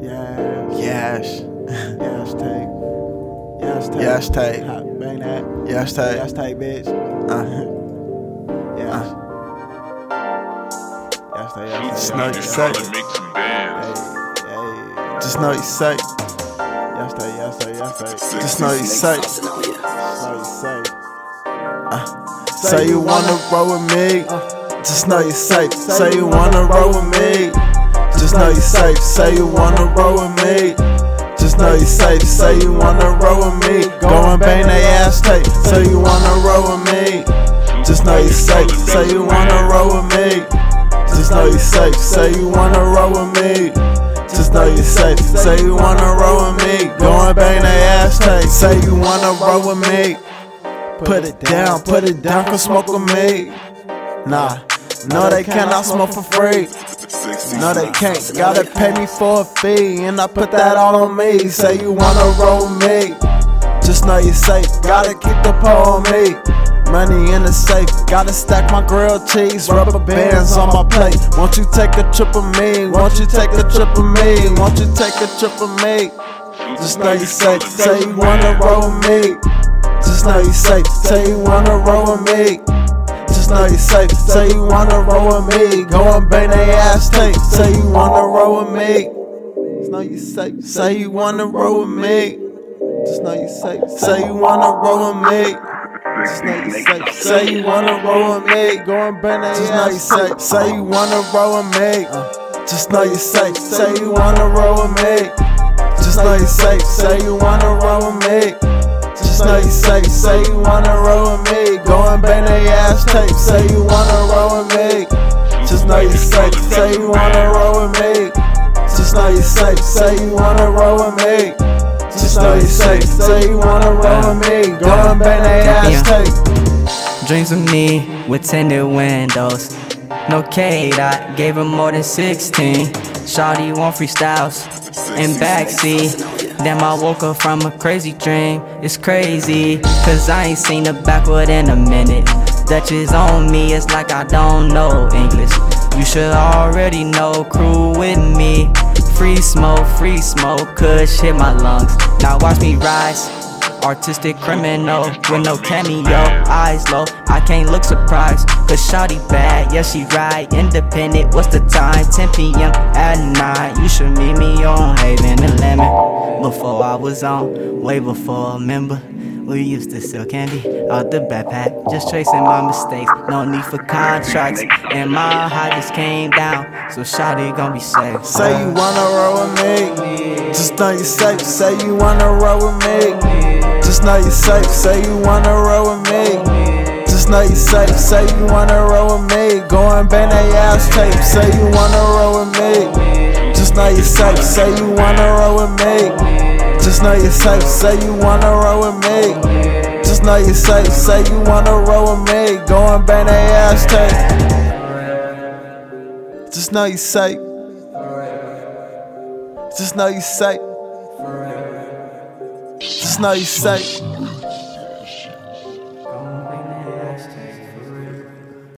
Yes. Yes tape. Yes tape. Yes tape. Bang that. Yes tape. Yes tape, bitch. Yes. Yes tape. Yes tape. Just know you safe. Just know you safe. Yes tape. Yes tape. Yes tape. Just know you safe. Just know you safe. Say you wanna roll with me. Just know you safe. Say you wanna roll with me. Just know you safe. Say you wanna roll with me. Just know you safe. Say you wanna roll with me. Go and bang they ass tape. Say you wanna roll with me. Just know you safe. Say you wanna roll with me. Just know you safe. Say you wanna roll with me. Just know you safe. Say you wanna roll with me. Go and bang they ass tape. Say you wanna roll with me. Put it down, come smoke with me. Nah, no they cannot smoke for free. No they can't, gotta pay me for a fee. And I put that all on me. Say you wanna roll me. Just know you safe, gotta keep the pole on me. Money in the safe, gotta stack my grilled cheese. Rubber bands on my plate. Won't you take a trip with me? Won't you take a trip with me? Won't you take a trip with me? Just know you safe, say you wanna roll me. Just know you safe, say you wanna roll with me. Just know you safe, say you wanna roll with me. Go and bang they ass tape, say you wanna roll with me. Just know you safe, say you wanna roll with me. Just know you safe, say you wanna roll with me. Just know you safe, say you wanna roll with me. Go and bang they ass tape, say you wanna roll with me. Just know you safe, say you wanna roll with me. Just know you safe, say you wanna roll with me. Just know you safe, say you wanna roll with me. Go and bang they ass tape, say you wanna roll with me. Just know you safe, say you wanna roll with me. Just know you safe, say you wanna roll with me. Just know you safe, say you wanna roll with me. Go and bang they ass tape. Dreams of me with tinted windows. No Kate, I gave her more than 16. Shawty want freestyles in backseat. Damn, I woke up from a crazy dream. It's crazy, cause I ain't seen the backward in a minute. Dutch is on me, it's like I don't know English. You should already know, crew with me. Free smoke, cush hit my lungs. Now watch me rise, artistic criminal. With no cameo, eyes low, I can't look surprised. Cause shawty bad, yeah she right. Independent, what's the time? 10 PM at night. You should meet me on Haven and Lemon. Before I was on, way before I remember. We used to sell candy out the backpack. Just tracing my mistakes, no need for contracts. And my heart just came down, so shawty gon' be safe. Say you wanna roll with me. Just know you safe, say you wanna roll with me. Just know you safe, say you wanna roll with me. Just know you safe, say you wanna roll with me. Go and bang they ass tape, say you wanna roll with me. Just know you safe, say you wanna roll with me. Just know you safe, say you wanna roll with me. Just know you safe, say you wanna roll with me. Go and bang they ass tape. Just know you safe. Just know you safe. Just know you safe.